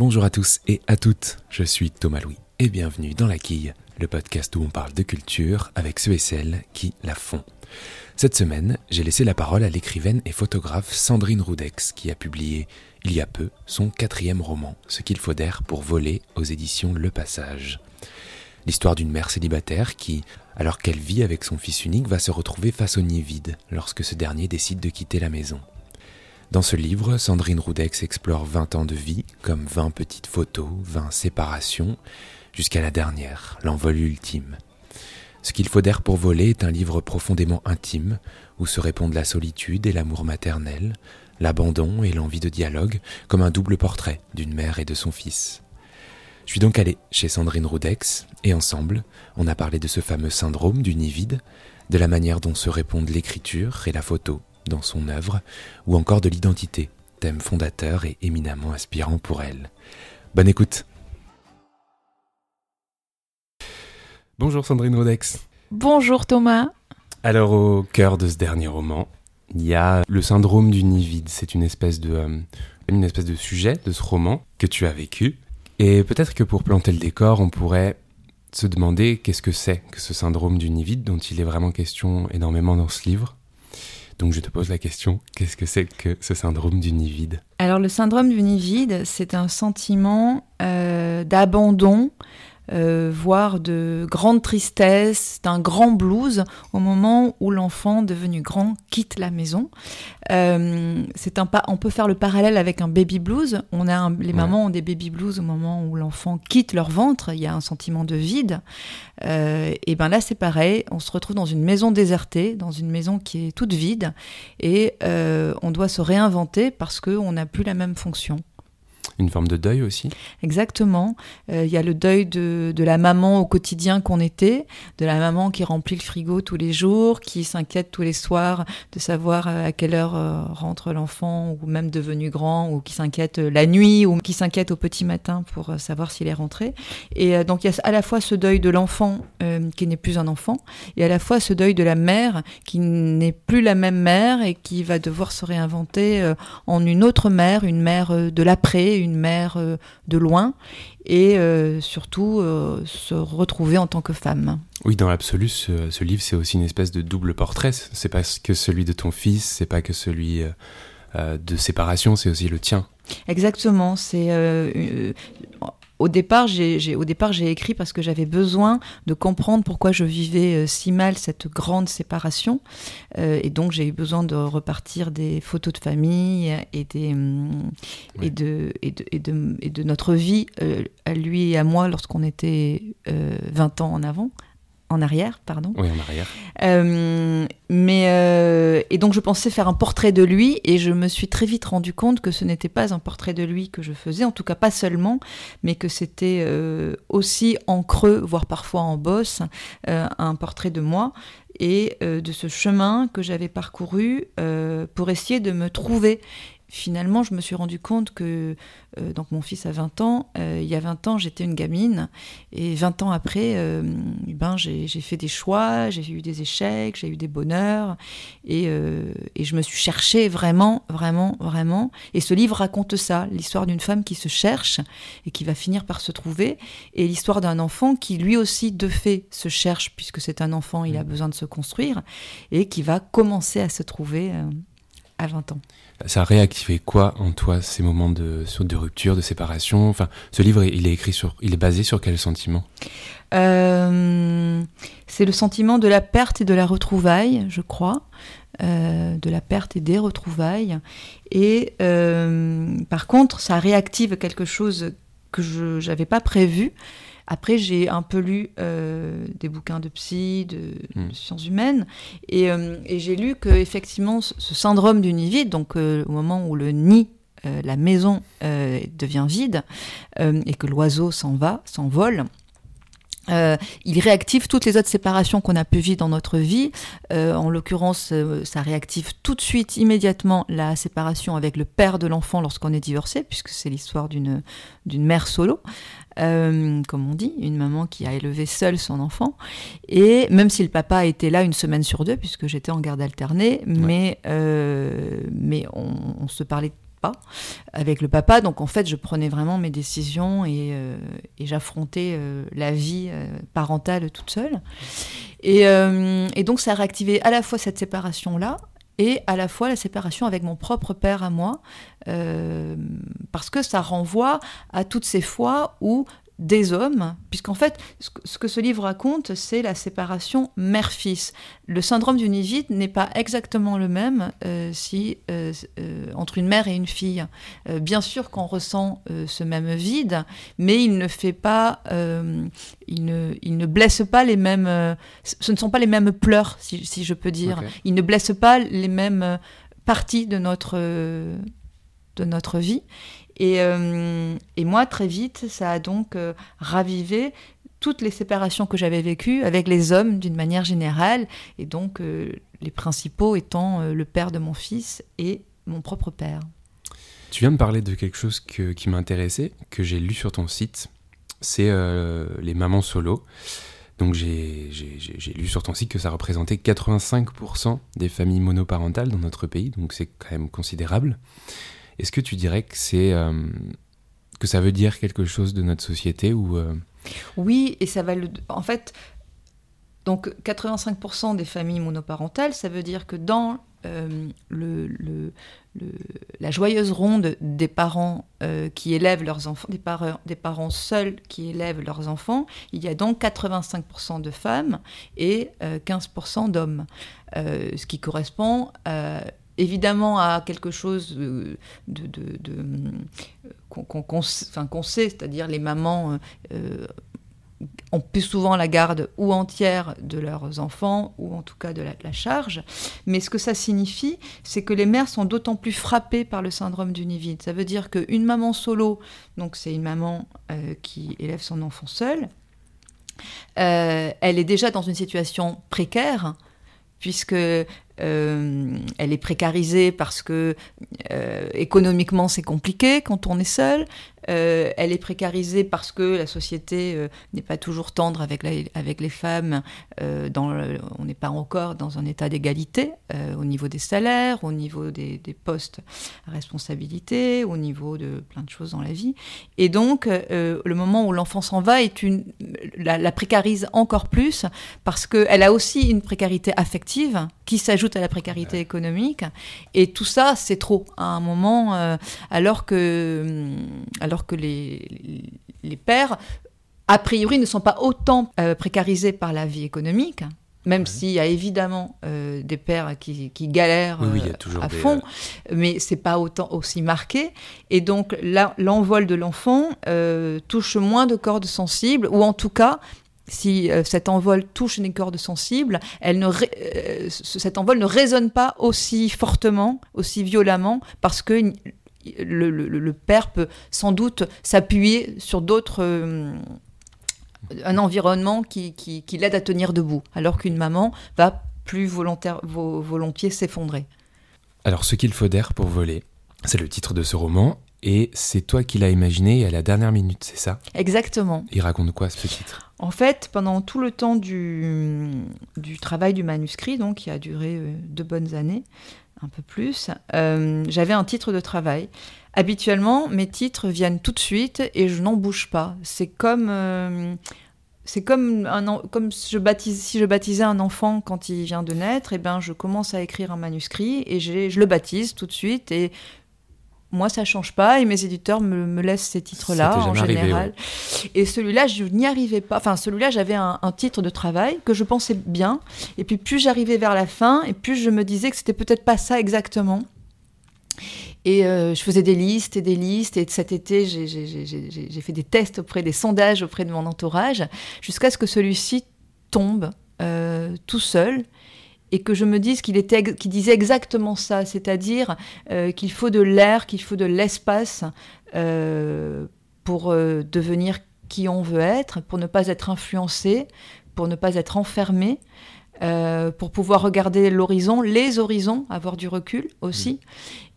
Bonjour à tous et à toutes, je suis Thomas Louis et bienvenue dans La Quille, le podcast où on parle de culture avec ceux et celles qui la font. Cette semaine, j'ai laissé la parole à l'écrivaine et photographe Sandrine Roudeix qui a publié, il y a peu, son 4e roman, Ce qu'il faut d'air pour voler, aux éditions Le Passage. L'histoire d'une mère célibataire qui, alors qu'elle vit avec son fils unique, va se retrouver face au nid vide lorsque ce dernier décide de quitter la maison. Dans ce livre, Sandrine Roudeix explore 20 ans de vie, comme 20 petites photos, 20 séparations, jusqu'à la dernière, l'envol ultime. Ce qu'il faut d'air pour voler est un livre profondément intime, où se répondent la solitude et l'amour maternel, l'abandon et l'envie de dialogue, comme un double portrait d'une mère et de son fils. Je suis donc allé chez Sandrine Roudeix, et ensemble, on a parlé de ce fameux syndrome du nid vide, de la manière dont se répondent l'écriture et la photo dans son œuvre, ou encore de l'identité, thème fondateur et éminemment inspirant pour elle. Bonne écoute. Bonjour Sandrine Roudeix. Bonjour Thomas. Alors au cœur de ce dernier roman, il y a le syndrome du nid vide. C'est une espèce de sujet de ce roman que tu as vécu. Et peut-être que pour planter le décor, on pourrait se demander qu'est-ce que c'est que ce syndrome du nid vide dont il est vraiment question énormément dans ce livre. Donc je te pose la question, qu'est-ce que c'est que ce syndrome du nid vide ? Alors le syndrome du nid vide, c'est un sentiment d'abandon, voire de grande tristesse, d'un grand blues au moment où l'enfant devenu grand quitte la maison. On peut faire le parallèle avec un baby blues. Les mamans ont des baby blues au moment où l'enfant quitte leur ventre. Il y a un sentiment de vide. Et ben là, c'est pareil. On se retrouve dans une maison désertée, dans une maison qui est toute vide. Et on doit se réinventer parce qu'on n'a plus la même fonction. Une forme de deuil aussi. Exactement. Il y a le deuil de la maman au quotidien qu'on était, de la maman qui remplit le frigo tous les jours, qui s'inquiète tous les soirs de savoir à quelle heure rentre l'enfant, ou même devenu grand, ou qui s'inquiète la nuit, ou qui s'inquiète au petit matin pour savoir s'il est rentré. Et donc il y a à la fois ce deuil de l'enfant qui n'est plus un enfant, et à la fois ce deuil de la mère qui n'est plus la même mère et qui va devoir se réinventer en une mère de l'après, une mère de loin, et surtout se retrouver en tant que femme. Oui, dans l'absolu, ce livre, c'est aussi une espèce de double portrait. C'est pas que celui de ton fils, c'est pas que celui de séparation, c'est aussi le tien. Exactement, c'est... Au départ, j'ai écrit parce que j'avais besoin de comprendre pourquoi je vivais si mal cette grande séparation. Et donc, j'ai eu besoin de repartir des photos de famille et de notre vie, à lui et à moi, lorsqu'on était 20 ans en arrière. Oui, en arrière. Et donc je pensais faire un portrait de lui, et je me suis très vite rendu compte que ce n'était pas un portrait de lui que je faisais, en tout cas pas seulement, mais que c'était aussi en creux, voire parfois en bosse, un portrait de moi, et de ce chemin que j'avais parcouru pour essayer de me trouver. Finalement, je me suis rendu compte que donc mon fils a 20 ans, il y a 20 ans, j'étais une gamine. Et 20 ans après, j'ai fait des choix, j'ai eu des échecs, j'ai eu des bonheurs. Et je me suis cherchée vraiment, vraiment, vraiment. Et ce livre raconte ça, l'histoire d'une femme qui se cherche et qui va finir par se trouver. Et l'histoire d'un enfant qui, lui aussi, de fait, se cherche, puisque c'est un enfant, il a besoin de se construire, et qui va commencer à se trouver... à 20 ans. Ça a réactivé quoi en toi, ces moments de rupture, de séparation ? Enfin, ce livre, il est basé sur quel sentiment ? C'est le sentiment de la perte et de la retrouvaille, je crois, de la perte et des retrouvailles. Et par contre, ça réactive quelque chose que je n'avais pas prévu. Après, j'ai un peu lu des bouquins de psy, de sciences humaines, et j'ai lu qu'effectivement, ce syndrome du nid vide, donc au moment où le nid, la maison, devient vide, et que l'oiseau s'envole, il réactive toutes les autres séparations qu'on a pu vivre dans notre vie. En l'occurrence, ça réactive tout de suite, immédiatement, la séparation avec le père de l'enfant lorsqu'on est divorcé, puisque c'est l'histoire d'une mère solo, comme on dit, une maman qui a élevé seule son enfant. Et même si le papa était là une semaine sur deux, puisque j'étais en garde alternée, mais on se parlait pas avec le papa. Donc en fait, je prenais vraiment mes décisions et j'affrontais la vie parentale toute seule. Et donc ça a réactivé à la fois cette séparation-là et à la fois la séparation avec mon propre père à moi, parce que ça renvoie à toutes ces fois où des hommes, puisqu'en fait, ce que ce livre raconte, c'est la séparation mère-fils. Le syndrome du nid vide n'est pas exactement le même entre une mère et une fille. Bien sûr qu'on ressent ce même vide, mais il ne fait pas, il ne blesse pas les mêmes. Ce ne sont pas les mêmes pleurs, si je peux dire. Okay. Il ne blesse pas les mêmes parties de notre vie. Et moi, très vite, ça a donc ravivé toutes les séparations que j'avais vécues avec les hommes d'une manière générale, et donc les principaux étant le père de mon fils et mon propre père. Tu viens de parler de quelque chose qui m'intéressait, que j'ai lu sur ton site, c'est les mamans solo. Donc j'ai lu sur ton site que ça représentait 85% des familles monoparentales dans notre pays, donc c'est quand même considérable. Est-ce que tu dirais que que ça veut dire quelque chose de notre société ou Oui, et ça va en fait, donc 85% des familles monoparentales, ça veut dire que dans la joyeuse ronde des parents qui élèvent leurs enfants, des parents seuls qui élèvent leurs enfants, il y a donc 85% de femmes et 15% d'hommes, ce qui correspond évidemment à quelque chose qu'on sait, c'est-à-dire les mamans ont plus souvent la garde ou entière de leurs enfants, ou en tout cas de la charge. Mais ce que ça signifie, c'est que les mères sont d'autant plus frappées par le syndrome du nid vide. Ça veut dire qu'une maman solo, donc c'est une maman qui élève son enfant seule, elle est déjà dans une situation précaire, puisque elle est précarisée parce que économiquement c'est compliqué quand on est seul, elle est précarisée parce que la société n'est pas toujours tendre avec les femmes, on n'est pas encore dans un état d'égalité au niveau des salaires, au niveau des postes à responsabilité, au niveau de plein de choses dans la vie. Et donc le moment où l'enfant s'en va la précarise encore plus, parce qu'elle a aussi une précarité affective qui s'ajoute à la précarité économique, et tout ça c'est trop à un moment, alors que les pères a priori ne sont pas autant précarisés par la vie économique, même s'il y a évidemment des pères qui galèrent à fond, mais c'est pas autant aussi marqué. Et donc là, l'envol de l'enfant touche moins de cordes sensibles, ou en tout cas, si cet envol touche une corde sensible, cet envol ne résonne pas aussi fortement, aussi violemment, parce que le père peut sans doute s'appuyer sur un environnement qui l'aide à tenir debout, alors qu'une maman va plus volontiers s'effondrer. Alors, Ce qu'il faut d'air pour voler, c'est le titre de ce roman. Et c'est toi qui l'as imaginé à la dernière minute, c'est ça ? Exactement. Il raconte quoi, ce titre ? En fait, pendant tout le temps du travail du manuscrit, donc qui a duré 2 bonnes années, un peu plus, j'avais un titre de travail. Habituellement, mes titres viennent tout de suite et je n'en bouge pas. C'est comme si je baptisais un enfant quand il vient de naître, et ben je commence à écrire un manuscrit et je le baptise tout de suite, et moi, ça ne change pas, et mes éditeurs me laissent ces titres-là, en général. Arrivé, ouais. Et celui-là, je n'y arrivais pas. Enfin, celui-là, j'avais un titre de travail que je pensais bien. Et puis, plus j'arrivais vers la fin, et plus je me disais que ce n'était peut-être pas ça exactement. Et je faisais des listes, et cet été, j'ai fait des tests des sondages auprès de mon entourage, jusqu'à ce que celui-ci tombe tout seul, et que je me dise qu'il disait exactement ça, c'est-à-dire qu'il faut de l'air, qu'il faut de l'espace pour devenir qui on veut être, pour ne pas être influencé, pour ne pas être enfermé, pour pouvoir regarder l'horizon, les horizons, avoir du recul aussi.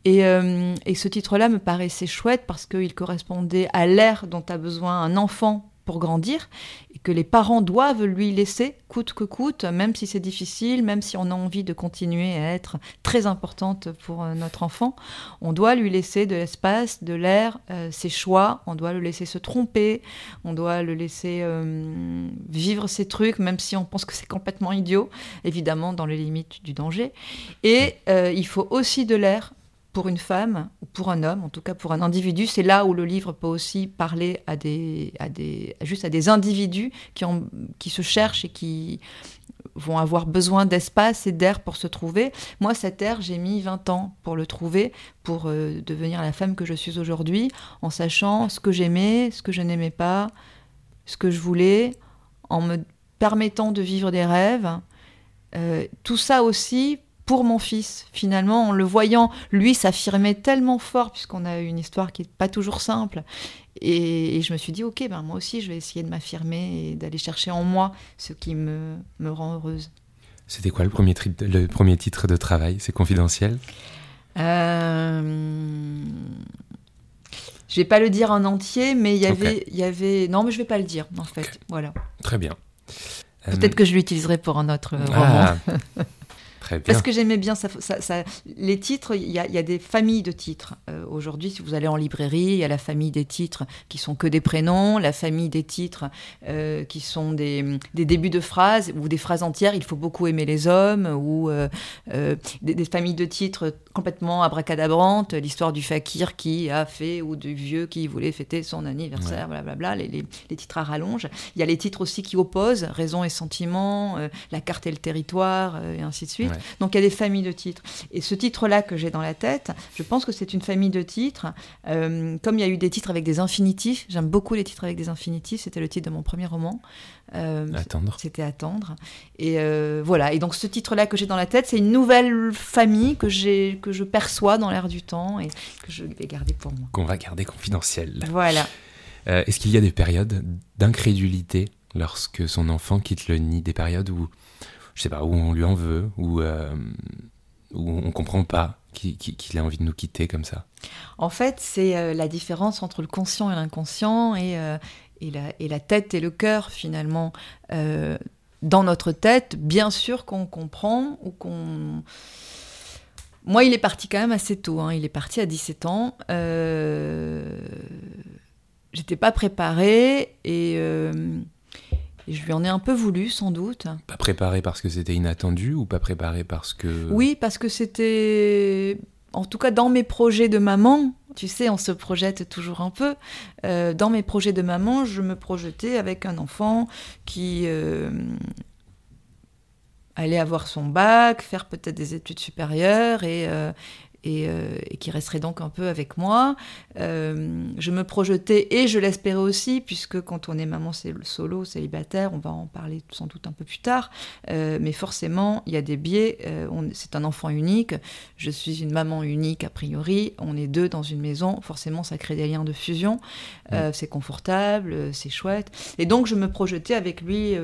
Et ce titre-là me paraissait chouette parce qu'il correspondait à l'air dont a besoin un enfant pour grandir, et que les parents doivent lui laisser coûte que coûte, même si c'est difficile, même si on a envie de continuer à être très importante pour notre enfant, on doit lui laisser de l'espace, de l'air, ses choix, on doit le laisser se tromper, on doit le laisser vivre ses trucs, même si on pense que c'est complètement idiot, évidemment dans les limites du danger. Et il faut aussi de l'air pour une femme, ou pour un homme, en tout cas pour un individu. C'est là où le livre peut aussi parler juste à des individus qui se cherchent et qui vont avoir besoin d'espace et d'air pour se trouver. Moi, cet air, j'ai mis 20 ans pour le trouver, pour devenir la femme que je suis aujourd'hui, en sachant ce que j'aimais, ce que je n'aimais pas, ce que je voulais, en me permettant de vivre des rêves. Tout ça aussi pour mon fils, finalement, en le voyant, lui s'affirmer tellement fort, puisqu'on a une histoire qui n'est pas toujours simple. Et je me suis dit, ok, ben moi aussi, je vais essayer de m'affirmer et d'aller chercher en moi ce qui me rend heureuse. C'était quoi le premier titre de travail ? C'est confidentiel ? Je ne vais pas le dire en entier, mais il y avait... Non, mais je ne vais pas le dire, en fait. Okay. Voilà. Très bien. Peut-être que je l'utiliserai pour un autre roman. Parce que j'aimais bien les titres, il y a des familles de titres. Aujourd'hui, si vous allez en librairie, il y a la famille des titres qui sont que des prénoms, la famille des titres qui sont des débuts de phrases ou des phrases entières, il faut beaucoup aimer les hommes, ou des familles de titres complètement abracadabrantes, l'histoire du fakir qui a fait, ou du vieux qui voulait fêter son anniversaire, blablabla, les titres à rallonge. Il y a les titres aussi qui opposent, raison et sentiment, la carte et le territoire, et ainsi de suite. Ouais. Donc il y a des familles de titres. Et ce titre-là que j'ai dans la tête, je pense que c'est une famille de titres. Comme il y a eu des titres avec des infinitifs, j'aime beaucoup les titres avec des infinitifs, c'était le titre de mon premier roman. Attendre. C'était Attendre. Et voilà. Et donc ce titre-là que j'ai dans la tête, c'est une nouvelle famille que je perçois dans l'air du temps et que je vais garder pour moi. Qu'on va garder confidentiel. Voilà. Est-ce qu'il y a des périodes d'incrédulité lorsque son enfant quitte le nid, des périodes où... Je sais pas, où on lui en veut, où on comprend pas qu'il a envie de nous quitter comme ça. En fait, c'est la différence entre le conscient et l'inconscient et la tête et le cœur, finalement. Dans notre tête, bien sûr qu'on comprend ou qu'on... Moi, il est parti quand même assez tôt. Hein. Il est parti à 17 ans. J'étais pas préparée Et je lui en ai un peu voulu, sans doute. Pas préparé parce que c'était inattendu ou pas préparé parce que... Oui, parce que c'était... En tout cas, dans mes projets de maman, tu sais, on se projette toujours un peu. Dans mes projets de maman, je me projetais avec un enfant qui... allait avoir son bac, faire peut-être des études supérieures et qui resterait donc un peu avec moi. Je me projetais, et je l'espérais aussi, puisque quand on est maman solo, célibataire, on va en parler sans doute un peu plus tard, mais forcément, il y a des biais. C'est un enfant unique, je suis une maman unique a priori, on est deux dans une maison, forcément ça crée des liens de fusion, c'est confortable, c'est chouette. Et donc je me projetais avec lui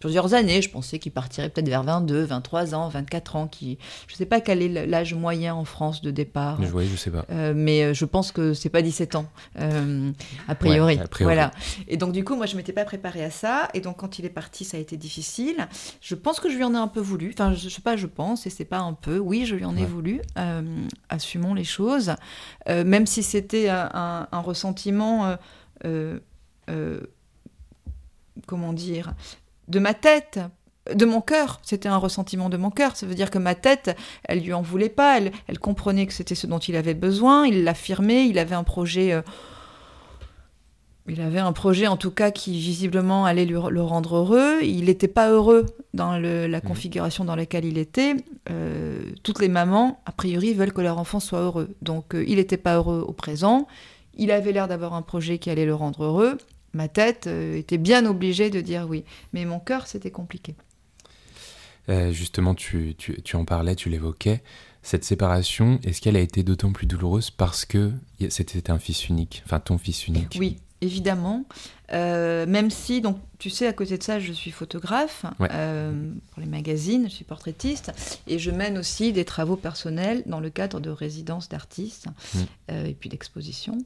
plusieurs années, je pensais qu'il partirait peut-être vers 22, 23 ans, 24 ans, je ne sais pas quel est l'âge moyen en France de départ. Oui, je sais pas. Mais je pense que c'est pas 17 ans, a priori. Voilà. Et donc du coup, moi je m'étais pas préparée à ça, et donc quand il est parti, ça a été difficile. Je pense que je lui en ai un peu voulu, enfin je sais pas, je pense, et c'est pas un peu, oui je lui en ai voulu, assumons les choses, même si c'était un ressentiment... comment dire, de ma tête, de mon cœur. C'était un ressentiment de mon cœur. Ça veut dire que ma tête, elle lui en voulait pas. Elle comprenait que c'était ce dont il avait besoin. Il l'affirmait. Il avait un projet. Il avait un projet, en tout cas, qui visiblement allait le rendre heureux. Il n'était pas heureux dans la configuration dans laquelle il était. Toutes les mamans, a priori, veulent que leur enfant soit heureux. Donc, il n'était pas heureux au présent. Il avait l'air d'avoir un projet qui allait le rendre heureux. Ma tête était bien obligée de dire oui. Mais mon cœur, c'était compliqué. Justement, tu en parlais, tu l'évoquais. Cette séparation, est-ce qu'elle a été d'autant plus douloureuse parce que c'était ton fils unique ? Oui, évidemment. Même si, donc, tu sais, à côté de ça, je suis photographe pour les magazines, je suis portraitiste, et je mène aussi des travaux personnels dans le cadre de résidences d'artistes et puis d'expositions.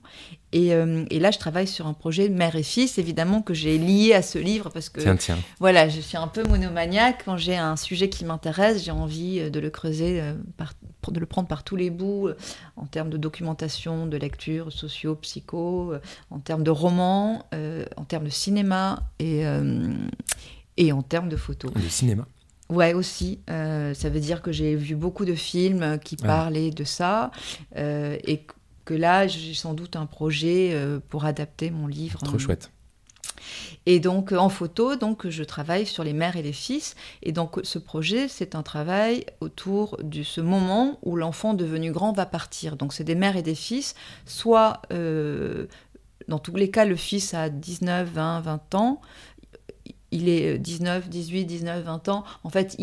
Et là, je travaille sur un projet mère et fils, évidemment, que j'ai lié à ce livre, parce que voilà, je suis un peu monomaniaque. Quand j'ai un sujet qui m'intéresse, j'ai envie de le creuser, de le prendre par tous les bouts, en termes de documentation, de lecture, socio, psycho, en termes de romans, en termes de cinéma et en termes de photos. Le cinéma ? Ouais, aussi. Ça veut dire que j'ai vu beaucoup de films qui parlaient de ça et que là, j'ai sans doute un projet pour adapter mon livre. Trop chouette. Et donc, en photo, donc, je travaille sur les mères et les fils. Et donc, ce projet, c'est un travail autour de ce moment où l'enfant devenu grand va partir. Donc, c'est des mères et des fils, soit, dans tous les cas, le fils a 19, 20, 20 ans. Il est 19, 18, 19, 20 ans. En fait,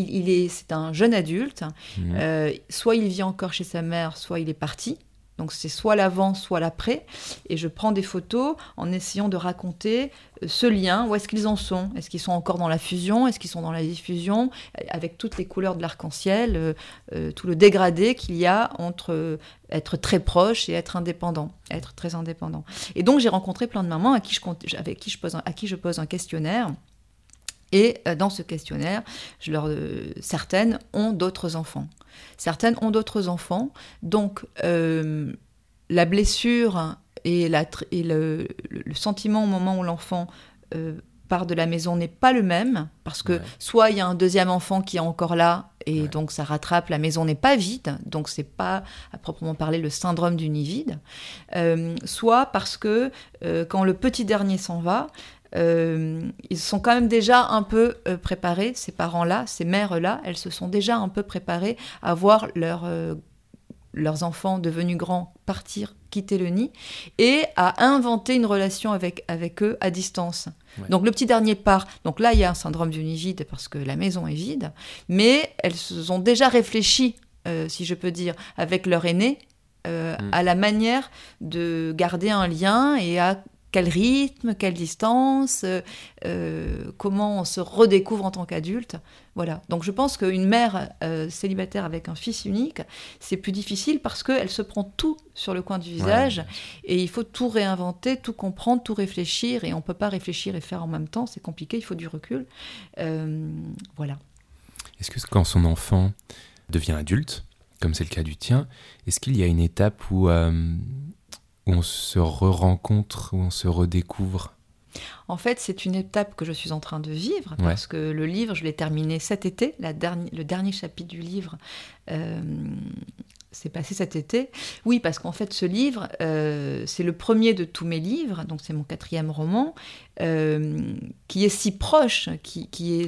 c'est un jeune adulte. Soit il vit encore chez sa mère, soit il est parti. Donc, c'est soit l'avant, soit l'après. Et je prends des photos en essayant de raconter ce lien. Où est-ce qu'ils en sont ? Est-ce qu'ils sont encore dans la fusion ? Est-ce qu'ils sont dans la diffusion ? Avec toutes les couleurs de l'arc-en-ciel, tout le dégradé qu'il y a entre être très proche et être très indépendant. Et donc, j'ai rencontré plein de mamans à qui je pose un questionnaire. Et dans ce questionnaire, certaines ont d'autres enfants. Certaines ont d'autres enfants, donc la blessure et le sentiment au moment où l'enfant part de la maison n'est pas le même, parce que soit il y a un deuxième enfant qui est encore là, et donc ça rattrape, la maison n'est pas vide, donc c'est pas à proprement parler le syndrome du nid vide, soit parce que quand le petit dernier s'en va, ils sont quand même déjà un peu préparés, ces parents-là, ces mères-là, elles se sont déjà un peu préparées à voir leurs enfants devenus grands partir, quitter le nid, et à inventer une relation avec eux à distance. Ouais. Donc le petit dernier part. Donc là, il y a un syndrome du nid vide parce que la maison est vide, mais elles se sont déjà réfléchies, si je peux dire, avec leur aîné, à la manière de garder un lien et à quel rythme, quelle distance, comment on se redécouvre en tant qu'adulte. Voilà. Donc je pense qu'une mère célibataire avec un fils unique, c'est plus difficile parce qu'elle se prend tout sur le coin du visage et il faut tout réinventer, tout comprendre, tout réfléchir. Et on ne peut pas réfléchir et faire en même temps, c'est compliqué, il faut du recul. Voilà. Est-ce que quand son enfant devient adulte, comme c'est le cas du tien, est-ce qu'il y a une étape où on se re-rencontre, où on se redécouvre? En fait, c'est une étape que je suis en train de vivre, parce que le livre, je l'ai terminé cet été, le dernier chapitre du livre s'est passé cet été. Oui, parce qu'en fait, ce livre, c'est le premier de tous mes livres, donc c'est mon 4e roman, qui est si proche, qui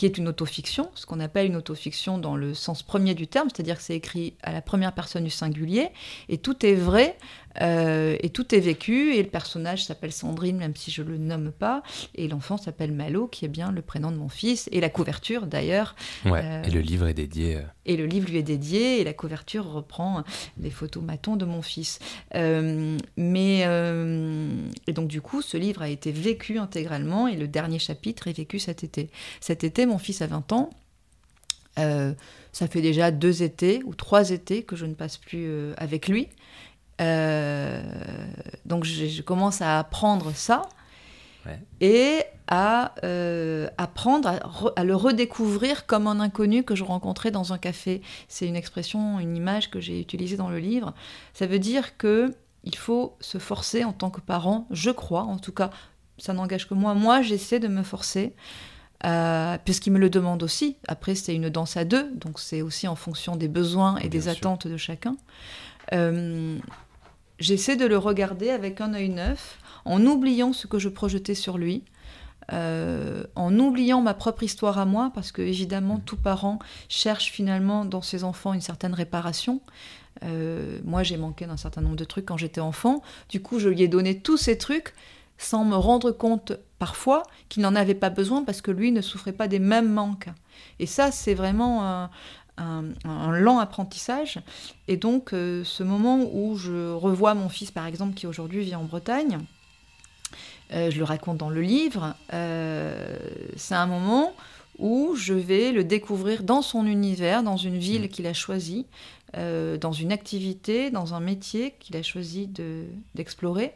est une autofiction, ce qu'on appelle une autofiction dans le sens premier du terme, c'est-à-dire que c'est écrit à la première personne du singulier, et tout est vrai, et tout est vécu, et le personnage s'appelle Sandrine, même si je ne le nomme pas, et l'enfant s'appelle Malo, qui est bien le prénom de mon fils, et la couverture d'ailleurs. Et le livre est dédié. Et le livre lui est dédié, et la couverture reprend les photos matons de mon fils. Et donc du coup, ce livre a été vécu intégralement, et le dernier chapitre est vécu cet été. Cet été, mon fils a 20 ans. Ça fait déjà 2 étés ou 3 étés que je ne passe plus avec lui. Donc je commence à apprendre ça et à apprendre à le redécouvrir comme un inconnu que je rencontrais dans un café. C'est une expression, une image que j'ai utilisée dans le livre. Ça veut dire qu'il faut se forcer en tant que parent, je crois, en tout cas ça n'engage que moi. Moi j'essaie de me forcer. Puisqu'il me le demande aussi. Après, c'est une danse à deux, donc c'est aussi en fonction des besoins et des attentes de chacun. J'essaie de le regarder avec un œil neuf, en oubliant ce que je projetais sur lui, en oubliant ma propre histoire à moi, parce que évidemment, tout parent cherche finalement dans ses enfants une certaine réparation. Moi, j'ai manqué d'un certain nombre de trucs quand j'étais enfant. Du coup, je lui ai donné tous ces trucs, sans me rendre compte parfois qu'il n'en avait pas besoin parce que lui ne souffrait pas des mêmes manques. Et ça, c'est vraiment un lent apprentissage. Et donc, ce moment où je revois mon fils, par exemple, qui aujourd'hui vit en Bretagne, je le raconte dans le livre, c'est un moment où je vais le découvrir dans son univers, dans une ville qu'il a choisie, dans une activité, dans un métier qu'il a choisi d'explorer,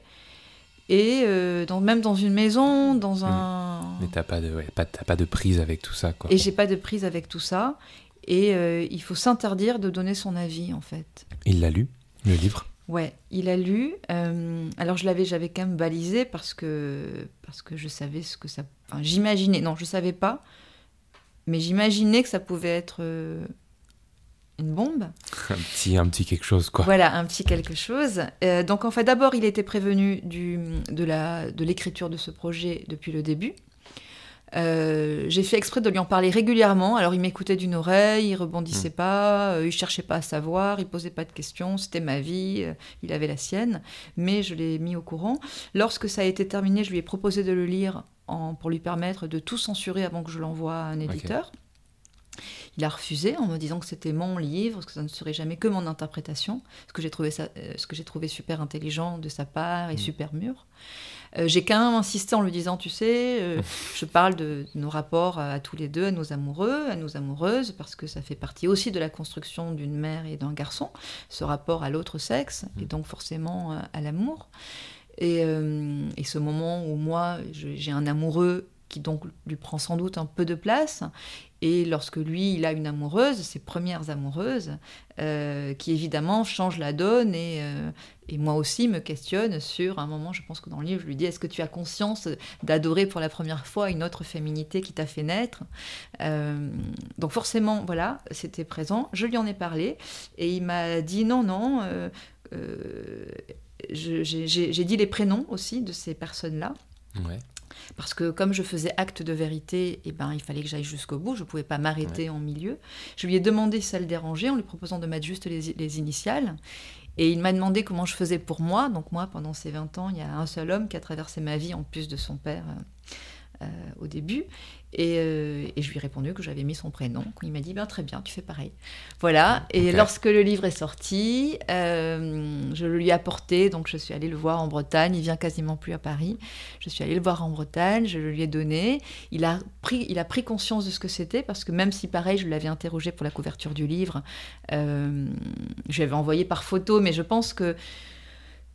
et même dans une maison, dans un... Mais t'as pas de prise avec tout ça, quoi. Et j'ai pas de prise avec tout ça, et il faut s'interdire de donner son avis, en fait. Il l'a lu, le livre ? Ouais, il a lu. Alors j'avais quand même balisé parce que je savais ce que ça... Enfin, j'imaginais, non, je savais pas, mais j'imaginais que ça pouvait être une bombe. Un petit quelque chose, quoi. Voilà, un petit quelque chose. Donc en fait, d'abord, il était prévenu de l'écriture de ce projet depuis le début. J'ai fait exprès de lui en parler régulièrement. Alors il m'écoutait d'une oreille, il rebondissait pas, il cherchait pas à savoir, il posait pas de questions, c'était ma vie, il avait la sienne, mais je l'ai mis au courant. Lorsque ça a été terminé, je lui ai proposé de le lire pour lui permettre de tout censurer avant que je l'envoie à un éditeur. Okay. Il a refusé en me disant que c'était mon livre, que ça ne serait jamais que mon interprétation, ce que j'ai trouvé super intelligent de sa part et super mûr. J'ai quand même insisté en lui disant, tu sais, je parle de nos rapports à tous les deux, à nos amoureux, à nos amoureuses, parce que ça fait partie aussi de la construction d'une mère et d'un garçon, ce rapport à l'autre sexe, et donc forcément à l'amour. Et ce moment où moi, j'ai un amoureux qui donc lui prend sans doute un peu de place, et lorsque lui, il a une amoureuse, ses premières amoureuses, qui évidemment changent la donne, et moi aussi me questionne sur, à un moment, je pense que dans le livre, je lui dis, est-ce que tu as conscience d'adorer pour la première fois une autre féminité qui t'a fait naître ? Donc forcément, voilà, c'était présent, je lui en ai parlé, et il m'a dit, non, j'ai dit les prénoms aussi de ces personnes-là. Ouais. Parce que comme je faisais acte de vérité, il fallait que j'aille jusqu'au bout, je ne pouvais pas m'arrêter en milieu. Je lui ai demandé si ça le dérangeait en lui proposant de mettre juste les initiales. Et il m'a demandé comment je faisais pour moi. Donc moi, pendant ces 20 ans, il y a un seul homme qui a traversé ma vie, en plus de son père au début. Et je lui ai répondu que j'avais mis son prénom. Il m'a dit, très bien, tu fais pareil. Voilà, et lorsque le livre est sorti, je le lui ai apporté, donc je suis allée le voir en Bretagne, il vient quasiment plus à Paris. Je suis allée le voir en Bretagne, je le lui ai donné. Il a pris conscience de ce que c'était, parce que même si, pareil, je l'avais interrogé pour la couverture du livre, je l'avais envoyé par photo, mais je pense que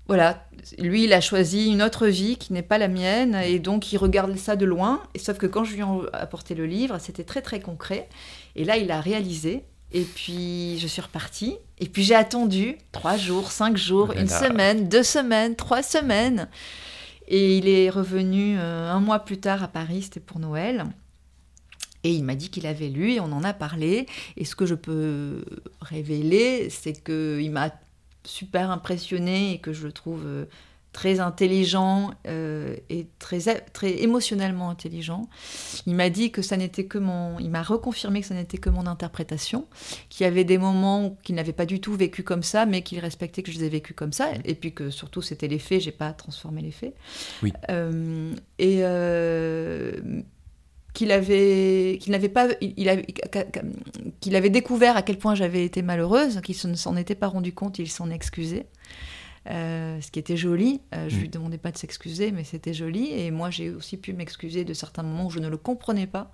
voilà, lui, il a choisi une autre vie qui n'est pas la mienne, et donc il regarde ça de loin. Et sauf que quand je lui ai apporté le livre, c'était très très concret. Et là, il a réalisé. Et puis, je suis repartie. Et puis, j'ai attendu 3 jours, 5 jours, une semaine, 2 semaines, 3 semaines. Et il est revenu un mois plus tard à Paris, c'était pour Noël. Et il m'a dit qu'il avait lu, et on en a parlé. Et ce que je peux révéler, c'est qu'il m'a super impressionné, et que je le trouve très intelligent et très émotionnellement intelligent. Il m'a dit que ça n'était que il m'a reconfirmé que ça n'était que mon interprétation, qu'il y avait des moments qu'il n'avait pas du tout vécu comme ça, mais qu'il respectait que je les ai vécus comme ça, et puis que surtout c'était les faits, j'ai pas transformé les faits. Oui. Qu'il avait découvert à quel point j'avais été malheureuse, qu'il ne s'en était pas rendu compte, il s'en excusait, ce qui était joli. Je lui demandais pas de s'excuser, mais c'était joli. Et moi, j'ai aussi pu m'excuser de certains moments où je ne le comprenais pas.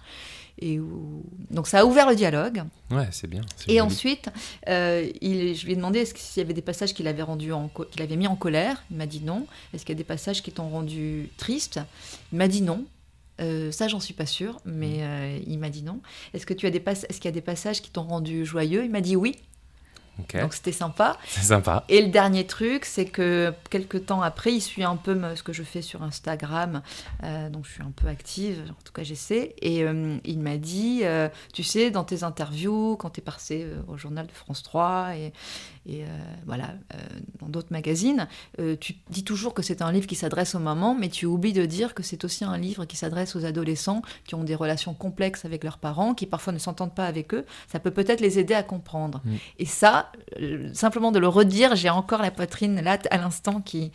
Donc ça a ouvert le dialogue. Ouais, c'est bien. Et ensuite, je lui ai demandé s'il y avait des passages qu'il avait mis en colère. Il m'a dit non. Est-ce qu'il y a des passages qui t'ont rendu triste ? Il m'a dit non. Ça, j'en suis pas sûre, mais il m'a dit non. Est-ce qu'il y a des passages qui t'ont rendu joyeux ? Il m'a dit oui. Okay. Donc, c'était sympa. C'est sympa. Et le dernier truc, c'est que quelques temps après, il suit un peu ce que je fais sur Instagram. Donc, je suis un peu active. En tout cas, j'essaie. Et il m'a dit, tu sais, dans tes interviews, quand t'es passé au journal de France 3 et voilà, dans d'autres magazines, tu dis toujours que c'est un livre qui s'adresse aux mamans, mais tu oublies de dire que c'est aussi un livre qui s'adresse aux adolescents qui ont des relations complexes avec leurs parents, qui parfois ne s'entendent pas avec eux. Ça peut peut-être les aider à comprendre. Mmh. Et ça, simplement de le redire, j'ai encore la poitrine là à l'instant qui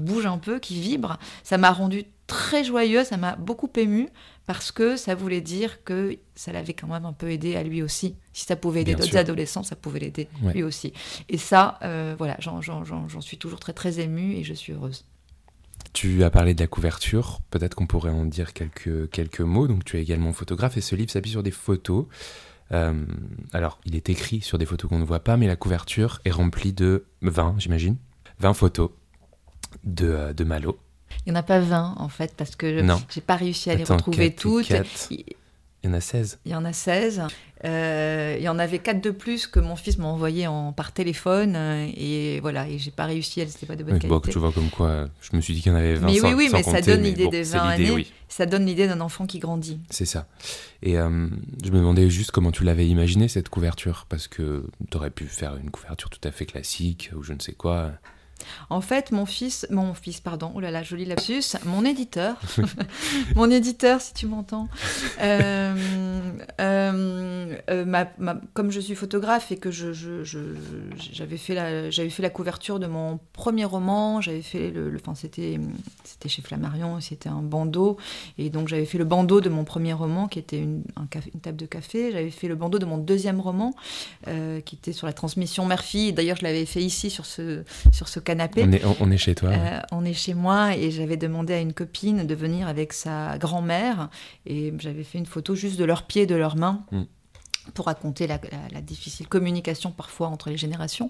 bouge un peu, qui vibre. Ça m'a rendue très joyeuse, ça m'a beaucoup émue, parce que ça voulait dire que ça l'avait quand même un peu aidé à lui aussi. Si ça pouvait aider bien d'autres sûr. Adolescents, ça pouvait l'aider lui aussi. Et ça, voilà, j'en suis toujours très très émue, et je suis heureuse. Tu as parlé de la couverture, peut-être qu'on pourrait en dire quelques mots. Donc tu es également photographe et ce livre s'appuie sur des photos. Alors, il est écrit sur des photos qu'on ne voit pas, mais la couverture est remplie de 20 photos de Malo. Il n'y en a pas 20, en fait, parce que je n'ai pas réussi à les retrouver toutes. Il y en a 16. Il y en a 16. Il y en avait 4 de plus que mon fils m'a envoyé par téléphone. Et voilà, et je n'ai pas réussi, elles n'étaient pas de bonne qualité. Bon, tu vois comme quoi, je me suis dit qu'il y en avait 20. Mais oui, mais ça donne l'idée des 20 années. Oui. Ça donne l'idée d'un enfant qui grandit. C'est ça. Et je me demandais juste comment tu l'avais imaginé, cette couverture. Parce que tu aurais pu faire une couverture tout à fait classique ou je ne sais quoi. En fait, mon fils, oh là là, joli lapsus, mon éditeur, si tu m'entends, comme je suis photographe et que j'avais fait la couverture de mon premier roman, j'avais fait c'était chez Flammarion, c'était un bandeau, et donc j'avais fait le bandeau de mon premier roman qui était une table de café, j'avais fait le bandeau de mon deuxième roman qui était sur la transmission mère-fille, d'ailleurs je l'avais fait ici sur ce canapé. On est chez toi. On est chez moi et j'avais demandé à une copine de venir avec sa grand-mère et j'avais fait une photo juste de leurs pieds, de leurs mains pour raconter la difficile communication parfois entre les générations.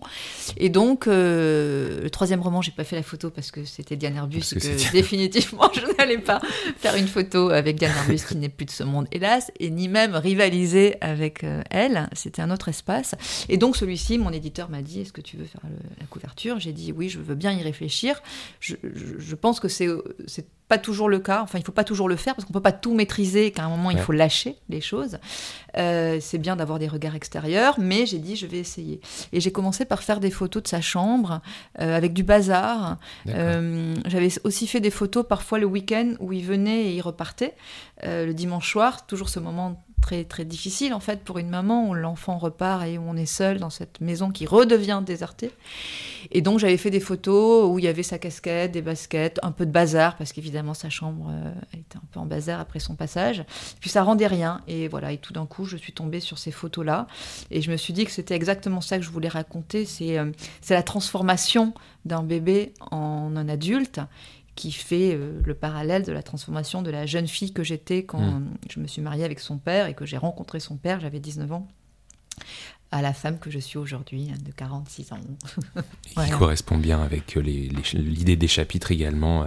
Et donc, le troisième roman, je n'ai pas fait la photo parce que c'était Diane Arbus et que définitivement, je n'allais pas faire une photo avec Diane Arbus qui n'est plus de ce monde, hélas, et ni même rivaliser avec elle. C'était un autre espace. Et donc, celui-ci, mon éditeur m'a dit « Est-ce que tu veux faire la couverture ?» J'ai dit « Oui, je veux bien y réfléchir. Je pense que c'est pas toujours le cas, enfin il faut pas toujours le faire parce qu'on peut pas tout maîtriser et qu'à un moment il faut lâcher les choses. C'est bien d'avoir des regards extérieurs, mais j'ai dit je vais essayer. Et j'ai commencé par faire des photos de sa chambre avec du bazar. J'avais aussi fait des photos parfois le week-end où il venait et il repartait. Le dimanche soir, toujours ce moment très, très difficile en fait pour une maman où l'enfant repart et où on est seul dans cette maison qui redevient désertée. Et donc j'avais fait des photos où il y avait sa casquette, des baskets, un peu de bazar parce qu'évidemment sa chambre était un peu en bazar après son passage. Puis ça rendait rien et voilà, et tout d'un coup je suis tombée sur ces photos-là et je me suis dit que c'était exactement ça que je voulais raconter, c'est la transformation d'un bébé en un adulte qui fait le parallèle de la transformation de la jeune fille que j'étais quand je me suis mariée avec son père et que j'ai rencontré son père, j'avais 19 ans, à la femme que je suis aujourd'hui, de 46 ans. Qui correspond bien avec l'idée des chapitres également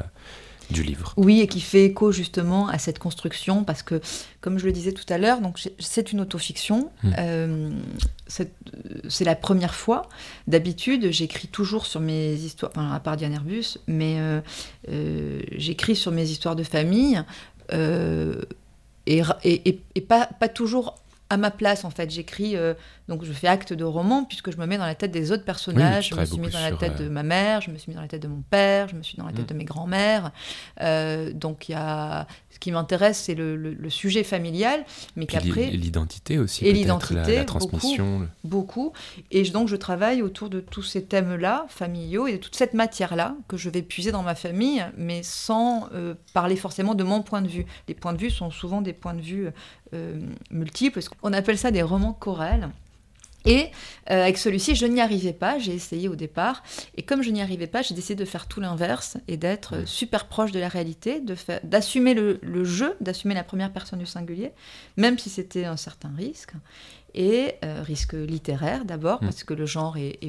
du livre. Oui, et qui fait écho justement à cette construction, parce que, comme je le disais tout à l'heure, donc c'est une autofiction, c'est la première fois. D'habitude, j'écris toujours sur mes histoires, enfin, à part Diane Arbus, mais j'écris sur mes histoires de famille, et pas toujours à ma place, en fait, j'écris, donc je fais acte de roman, puisque je me mets dans la tête des autres personnages, je me suis mis dans la tête de ma mère, je me suis mis dans la tête de mon père, je me suis dans la tête de mes grands-mères, donc il y a... Ce qui m'intéresse, c'est le sujet familial, mais puis qu'après... l'identité aussi, et peut-être, la transmission. Beaucoup. Et donc, je travaille autour de tous ces thèmes-là, familiaux, et de toute cette matière-là, que je vais puiser dans ma famille, mais sans parler forcément de mon point de vue. Les points de vue sont souvent des points de vue multiples. On appelle ça des romans chorales. Et avec celui-ci, je n'y arrivais pas, j'ai essayé au départ, et comme je n'y arrivais pas, j'ai décidé de faire tout l'inverse, et d'être super proche de la réalité, d'assumer le jeu, d'assumer la première personne du singulier, même si c'était un certain risque, et risque littéraire d'abord, parce que le genre est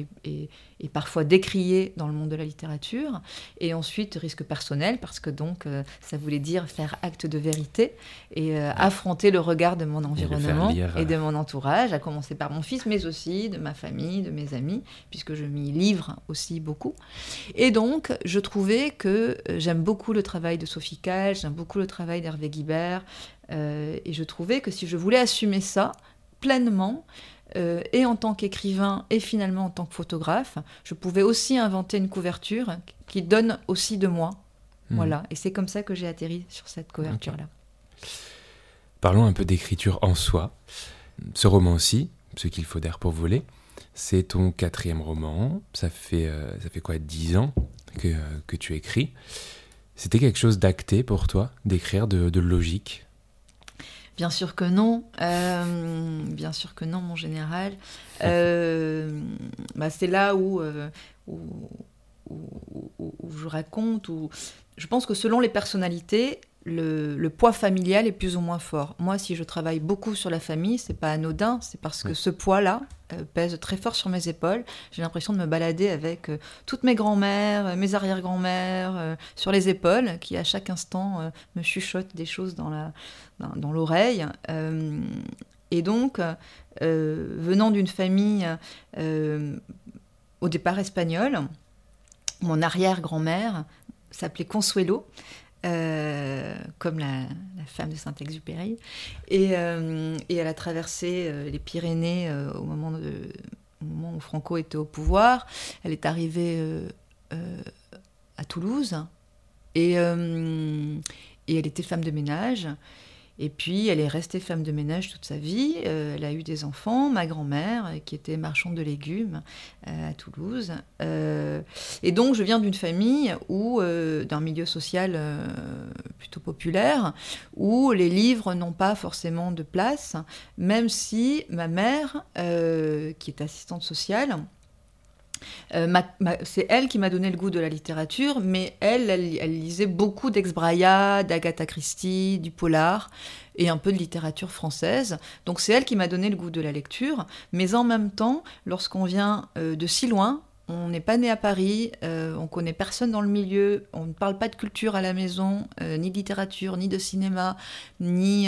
parfois décrié dans le monde de la littérature, et ensuite risque personnel, parce que donc ça voulait dire faire acte de vérité, et affronter le regard de mon environnement et de mon entourage, à commencer par mon fils, mais aussi de ma famille, de mes amis, puisque je m'y livre aussi beaucoup. Et donc, je trouvais que j'aime beaucoup le travail de Sophie Calle, j'aime beaucoup le travail d'Hervé Guibert, et je trouvais que si je voulais assumer ça, pleinement, et en tant qu'écrivain et finalement en tant que photographe, je pouvais aussi inventer une couverture qui donne aussi de moi. Voilà, et c'est comme ça que j'ai atterri sur cette couverture-là. Okay. Parlons un peu d'écriture en soi. Ce roman-ci, Ce qu'il faut d'air pour voler, c'est ton 4e roman. Ça fait quoi, 10 ans que tu écris. C'était quelque chose d'acté pour toi, d'écrire, de logique? Bien sûr que non, mon général. C'est là où je raconte, où Je pense que selon les personnalités, le poids familial est plus ou moins fort. Moi, si je travaille beaucoup sur la famille, c'est pas anodin, c'est parce que ce poids-là pèse très fort sur mes épaules. J'ai l'impression de me balader avec toutes mes grands-mères, mes arrière-grands-mères sur les épaules, qui à chaque instant me chuchotent des choses dans l'oreille. Et donc, venant d'une famille au départ espagnole, mon arrière-grand-mère s'appelait Consuelo, comme la femme de Saint-Exupéry, et elle a traversé les Pyrénées au moment où Franco était au pouvoir. Elle est arrivée à Toulouse, et elle était femme de ménage. Et puis, elle est restée femme de ménage toute sa vie. Elle a eu des enfants. Ma grand-mère, qui était marchande de légumes à Toulouse. Et donc, je viens d'une famille où, d'un milieu social plutôt populaire, où les livres n'ont pas forcément de place, même si ma mère, qui est assistante sociale, c'est elle qui m'a donné le goût de la littérature, mais elle lisait beaucoup d'Ex Braya, d'Agatha Christie, du polar et un peu de littérature française. Donc c'est elle qui m'a donné le goût de la lecture, mais en même temps, lorsqu'on vient de si loin, on n'est pas né à Paris, on connaît personne dans le milieu, on ne parle pas de culture à la maison, ni de littérature, ni de cinéma, ni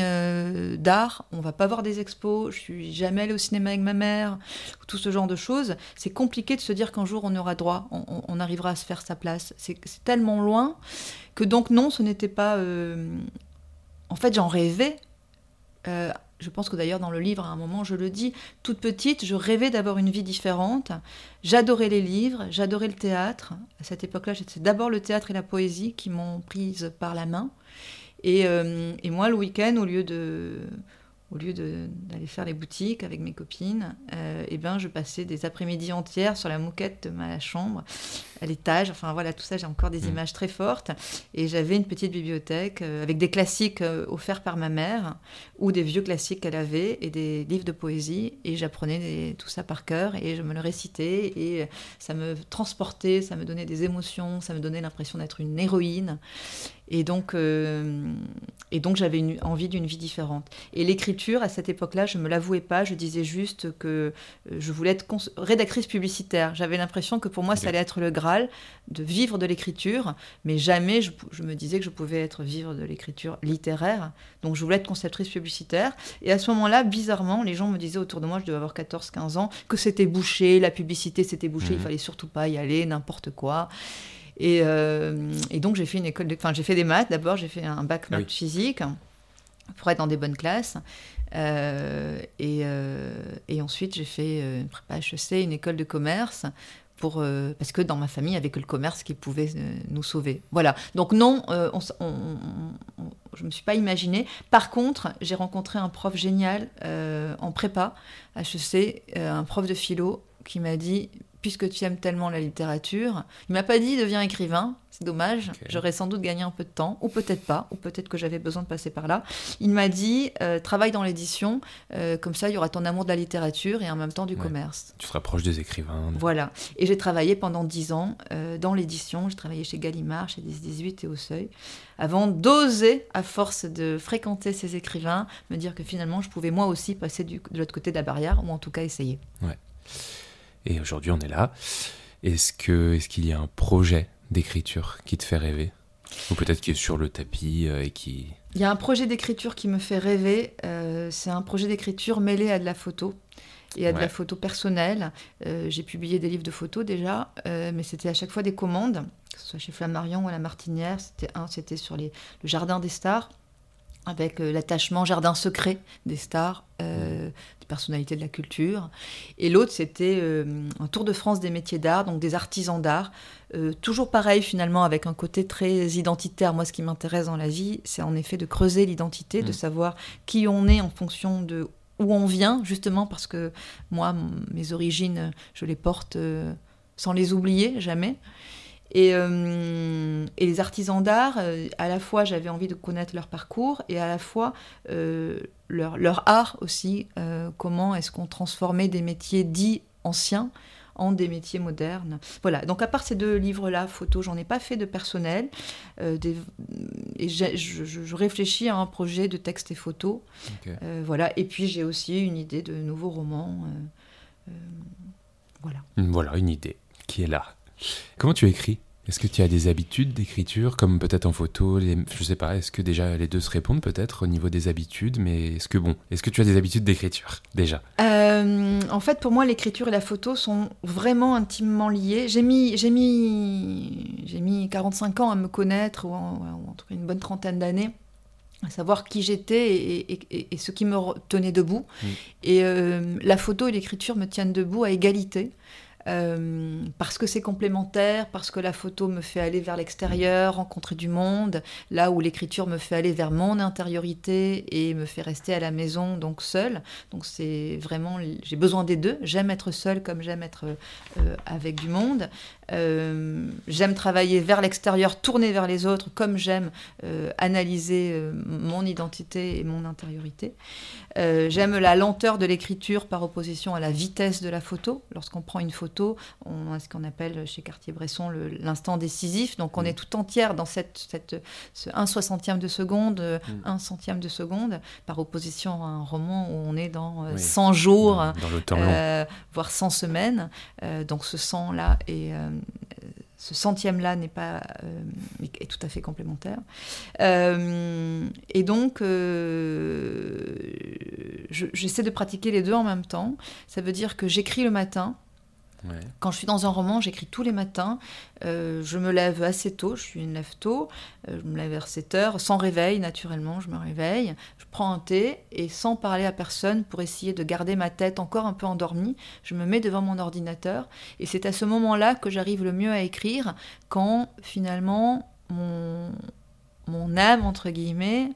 d'art. On ne va pas voir des expos, je ne suis jamais allée au cinéma avec ma mère, tout ce genre de choses. C'est compliqué de se dire qu'un jour on aura droit, on arrivera à se faire sa place. C'est tellement loin que donc non, ce n'était pas... En fait, j'en rêvais. Je pense que d'ailleurs dans le livre, à un moment, je le dis, toute petite, je rêvais d'avoir une vie différente. J'adorais les livres, j'adorais le théâtre. À cette époque-là, c'était d'abord le théâtre et la poésie qui m'ont prise par la main. Et moi, le week-end, au lieu d'aller faire les boutiques avec mes copines, je passais des après-midi entières sur la moquette de ma chambre, à l'étage. Enfin voilà, tout ça, j'ai encore des images très fortes. Et j'avais une petite bibliothèque avec des classiques offerts par ma mère, ou des vieux classiques qu'elle avait, et des livres de poésie. Et j'apprenais tout ça par cœur, et je me le récitais, et ça me transportait, ça me donnait des émotions, ça me donnait l'impression d'être une héroïne. Et donc j'avais envie d'une vie différente. Et l'écriture, à cette époque-là, je ne me l'avouais pas, je disais juste que je voulais être rédactrice publicitaire. J'avais l'impression que pour moi, ça allait être le Graal, de vivre de l'écriture, mais jamais je me disais que je pouvais vivre de l'écriture littéraire. Donc je voulais être conceptrice publicitaire. Et à ce moment-là, bizarrement, les gens me disaient autour de moi, je devais avoir 14-15 ans, que c'était bouché, la publicité c'était bouché, il ne fallait surtout pas y aller, n'importe quoi. Et donc j'ai fait j'ai fait des maths d'abord, j'ai fait un bac maths physique pour être dans des bonnes classes, et ensuite j'ai fait une prépa HEC, une école de commerce, parce que dans ma famille il n'y avait que le commerce qui pouvait nous sauver. Voilà, donc non, je ne me suis pas imaginée. Par contre, j'ai rencontré un prof génial en prépa HEC, un prof de philo qui m'a dit... Puisque tu aimes tellement la littérature, il m'a pas dit deviens écrivain, c'est dommage, j'aurais sans doute gagné un peu de temps, ou peut-être pas, ou peut-être que j'avais besoin de passer par là. Il m'a dit travaille dans l'édition, comme ça il y aura ton amour de la littérature et en même temps du commerce. Tu te rapproches des écrivains. Voilà, et j'ai travaillé pendant 10 ans dans l'édition, j'ai travaillé chez Gallimard, chez 1018 et au Seuil, avant d'oser, à force de fréquenter ces écrivains, me dire que finalement je pouvais moi aussi passer de l'autre côté de la barrière, ou en tout cas essayer. Ouais. Et aujourd'hui, on est là. Est-ce qu'il y a un projet d'écriture qui te fait rêver ? Ou peut-être qui est sur le tapis et qui... Il y a un projet d'écriture qui me fait rêver. C'est un projet d'écriture mêlé à de la photo et à de la photo personnelle. J'ai publié des livres de photos déjà, mais c'était à chaque fois des commandes, que ce soit chez Flammarion ou à la Martinière. C'était sur le jardin des stars, avec l'attachement jardin secret des stars, des personnalités de la culture. Et l'autre, c'était un tour de France des métiers d'art, donc des artisans d'art. Toujours pareil, finalement, avec un côté très identitaire. Moi, ce qui m'intéresse dans la vie, c'est en effet de creuser l'identité, de savoir qui on est en fonction de où on vient, justement, parce que moi, mes origines, je les porte sans les oublier, jamais. Et les artisans d'art, à la fois j'avais envie de connaître leur parcours et à la fois leur art aussi, comment est-ce qu'on transformait des métiers dits anciens en des métiers modernes. Voilà, donc à part ces deux livres-là, photos, j'en ai pas fait de personnel. Et je réfléchis à un projet de texte et photos. Okay. Voilà, et puis j'ai aussi une idée de nouveau roman. Voilà. Voilà, une idée qui est là. Comment tu écris ? Est-ce que tu as des habitudes d'écriture, comme peut-être en photo, je sais pas, est-ce que déjà les deux se répondent peut-être au niveau des habitudes, mais est-ce que tu as des habitudes d'écriture déjà ? En fait, pour moi, l'écriture et la photo sont vraiment intimement liées. J'ai mis 45 ans à me connaître, ou en tout cas une bonne trentaine d'années, à savoir qui j'étais et ce qui me tenait debout. Mmh. Et la photo et l'écriture me tiennent debout à égalité. Parce que c'est complémentaire, parce que la photo me fait aller vers l'extérieur, rencontrer du monde, là où l'écriture me fait aller vers mon intériorité et me fait rester à la maison, donc seule. Donc c'est vraiment, j'ai besoin des deux. J'aime être seule comme j'aime être avec du monde. J'aime travailler vers l'extérieur, tourner vers les autres, comme j'aime analyser mon identité et mon intériorité. J'aime la lenteur de l'écriture par opposition à la vitesse de la photo. Lorsqu'on prend une photo, on a ce qu'on appelle chez Cartier-Bresson l'instant décisif. Donc on est tout entière dans ce 1/60e de seconde, 1/100e de seconde, par opposition à un roman où on est dans 100 jours, dans le temps voire 100 semaines. Donc ce 100-là est... ce centième-là est tout à fait complémentaire. Et donc, j'essaie de pratiquer les deux en même temps. Ça veut dire que j'écris le matin. Ouais. Quand je suis dans un roman, j'écris tous les matins. Je me lève assez tôt, je suis une lève-tôt. Je me lève vers 7h, sans réveil, naturellement, je me réveille. Je prends un thé et sans parler à personne pour essayer de garder ma tête encore un peu endormie, je me mets devant mon ordinateur. Et c'est à ce moment-là que j'arrive le mieux à écrire, quand finalement mon âme, entre guillemets,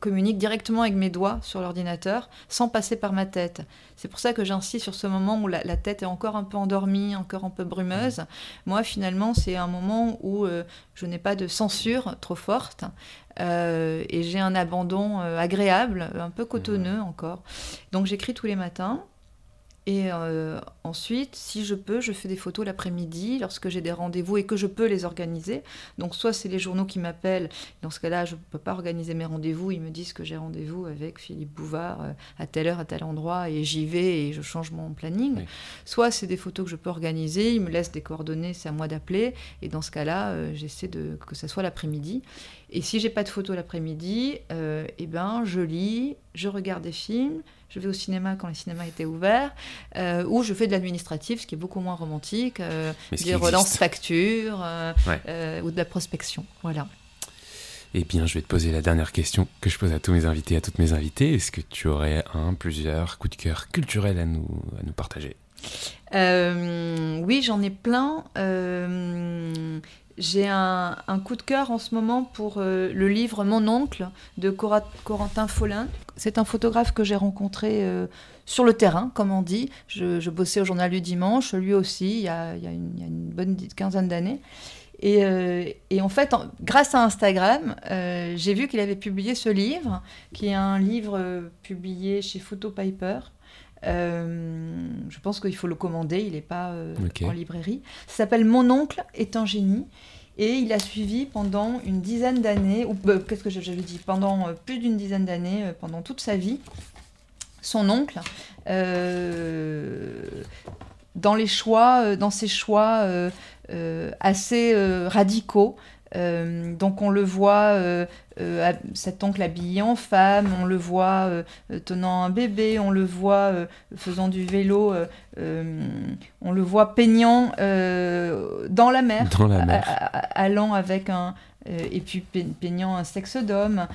communique directement avec mes doigts sur l'ordinateur, sans passer par ma tête. C'est pour ça que j'insiste sur ce moment où la tête est encore un peu endormie, encore un peu brumeuse. Moi, finalement, c'est un moment où je n'ai pas de censure trop forte, et j'ai un abandon agréable, un peu cotonneux encore. Donc j'écris tous les matins. Et ensuite, si je peux, je fais des photos l'après-midi lorsque j'ai des rendez-vous et que je peux les organiser. Donc soit c'est les journaux qui m'appellent, dans ce cas-là je ne peux pas organiser mes rendez-vous, ils me disent que j'ai rendez-vous avec Philippe Bouvard à telle heure, à tel endroit, et j'y vais et je change mon planning. Oui. Soit c'est des photos que je peux organiser, ils me laissent des coordonnées, c'est à moi d'appeler, et dans ce cas-là j'essaie que ça soit l'après-midi. Et si je n'ai pas de photos l'après-midi, je lis, je regarde des films, je vais au cinéma quand les cinémas étaient ouverts, ou je fais de l'administratif, ce qui est beaucoup moins romantique, des relances factures, ou de la prospection. Voilà. Eh bien, je vais te poser la dernière question que je pose à tous mes invités, à toutes mes invitées. Est-ce que tu aurais plusieurs coups de cœur culturels à nous partager ? Oui, j'en ai plein. J'ai un coup de cœur en ce moment pour le livre « Mon oncle » de Corentin Fohlen. C'est un photographe que j'ai rencontré sur le terrain, comme on dit. Je bossais au journal du dimanche, lui aussi, il y a une bonne quinzaine d'années. Et en fait, grâce à Instagram, j'ai vu qu'il avait publié ce livre, qui est un livre publié chez Photopaper. Je pense qu'il faut le commander, il n'est pas en librairie. Ça s'appelle « Mon oncle est un génie » et il a suivi pendant une dizaine d'années, pendant plus d'une dizaine d'années, pendant toute sa vie, son oncle dans ses choix assez radicaux. Donc on le voit, cet oncle habillé en femme, on le voit tenant un bébé, on le voit faisant du vélo, on le voit peignant dans la mer. Allant avec et puis peignant un sexe d'homme.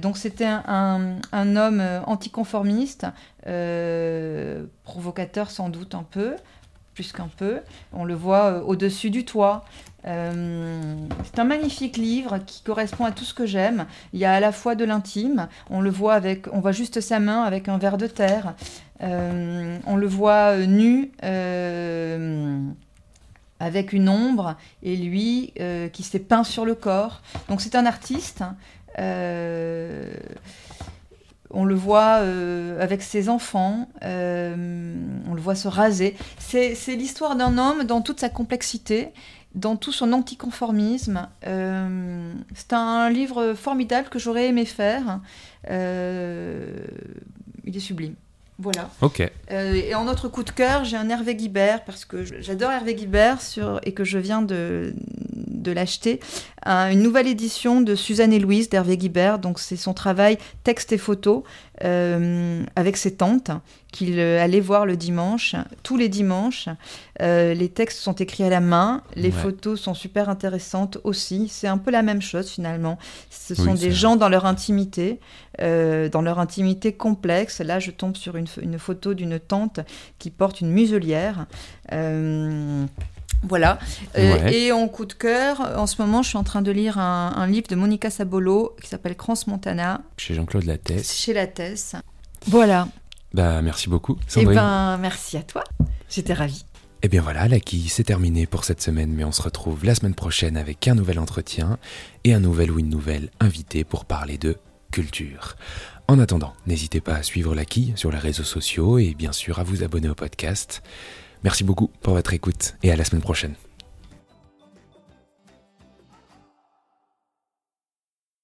Donc c'était un homme anticonformiste, provocateur sans doute un peu, plus qu'un peu. On le voit au-dessus du toit. C'est un magnifique livre qui correspond à tout ce que j'aime. Il y a à la fois de l'intime, on voit juste sa main avec un verre de terre, on le voit nu avec une ombre, et lui qui s'est peint sur le corps. Donc c'est un artiste on le voit avec ses enfants, on le voit se raser. C'est l'histoire d'un homme dans toute sa complexité, dans tout son anticonformisme. C'est un livre formidable que j'aurais aimé faire. Il est sublime. Voilà. Okay. Et en autre coup de cœur, j'ai un Hervé Guibert, parce que j'adore Hervé Guibert et que je viens de l'acheter. Une nouvelle édition de Suzanne et Louise d'Hervé Guibert. Donc, c'est son travail texte et photo avec ses tantes qu'il allait voir le dimanche, tous les dimanches. Les textes sont écrits à la main. Les photos sont super intéressantes aussi. C'est un peu la même chose finalement. Ce sont des gens dans leur intimité complexe. Là, je tombe sur une photo d'une tante qui porte une muselière. Voilà. Et en coup de cœur, en ce moment, je suis en train de lire un livre de Monica Sabolo qui s'appelle Crans-Montana. Chez Jean-Claude Lattès. Chez Lattès. Voilà. Bah, merci beaucoup, Sandrine. Eh ben, merci à toi. J'étais ravie. Et bien voilà, La Quille, c'est terminé pour cette semaine, mais on se retrouve la semaine prochaine avec un nouvel entretien et un nouvel ou une nouvelle invitée pour parler de culture. En attendant, n'hésitez pas à suivre La Quille sur les réseaux sociaux et bien sûr à vous abonner au podcast. Merci beaucoup pour votre écoute et à la semaine prochaine.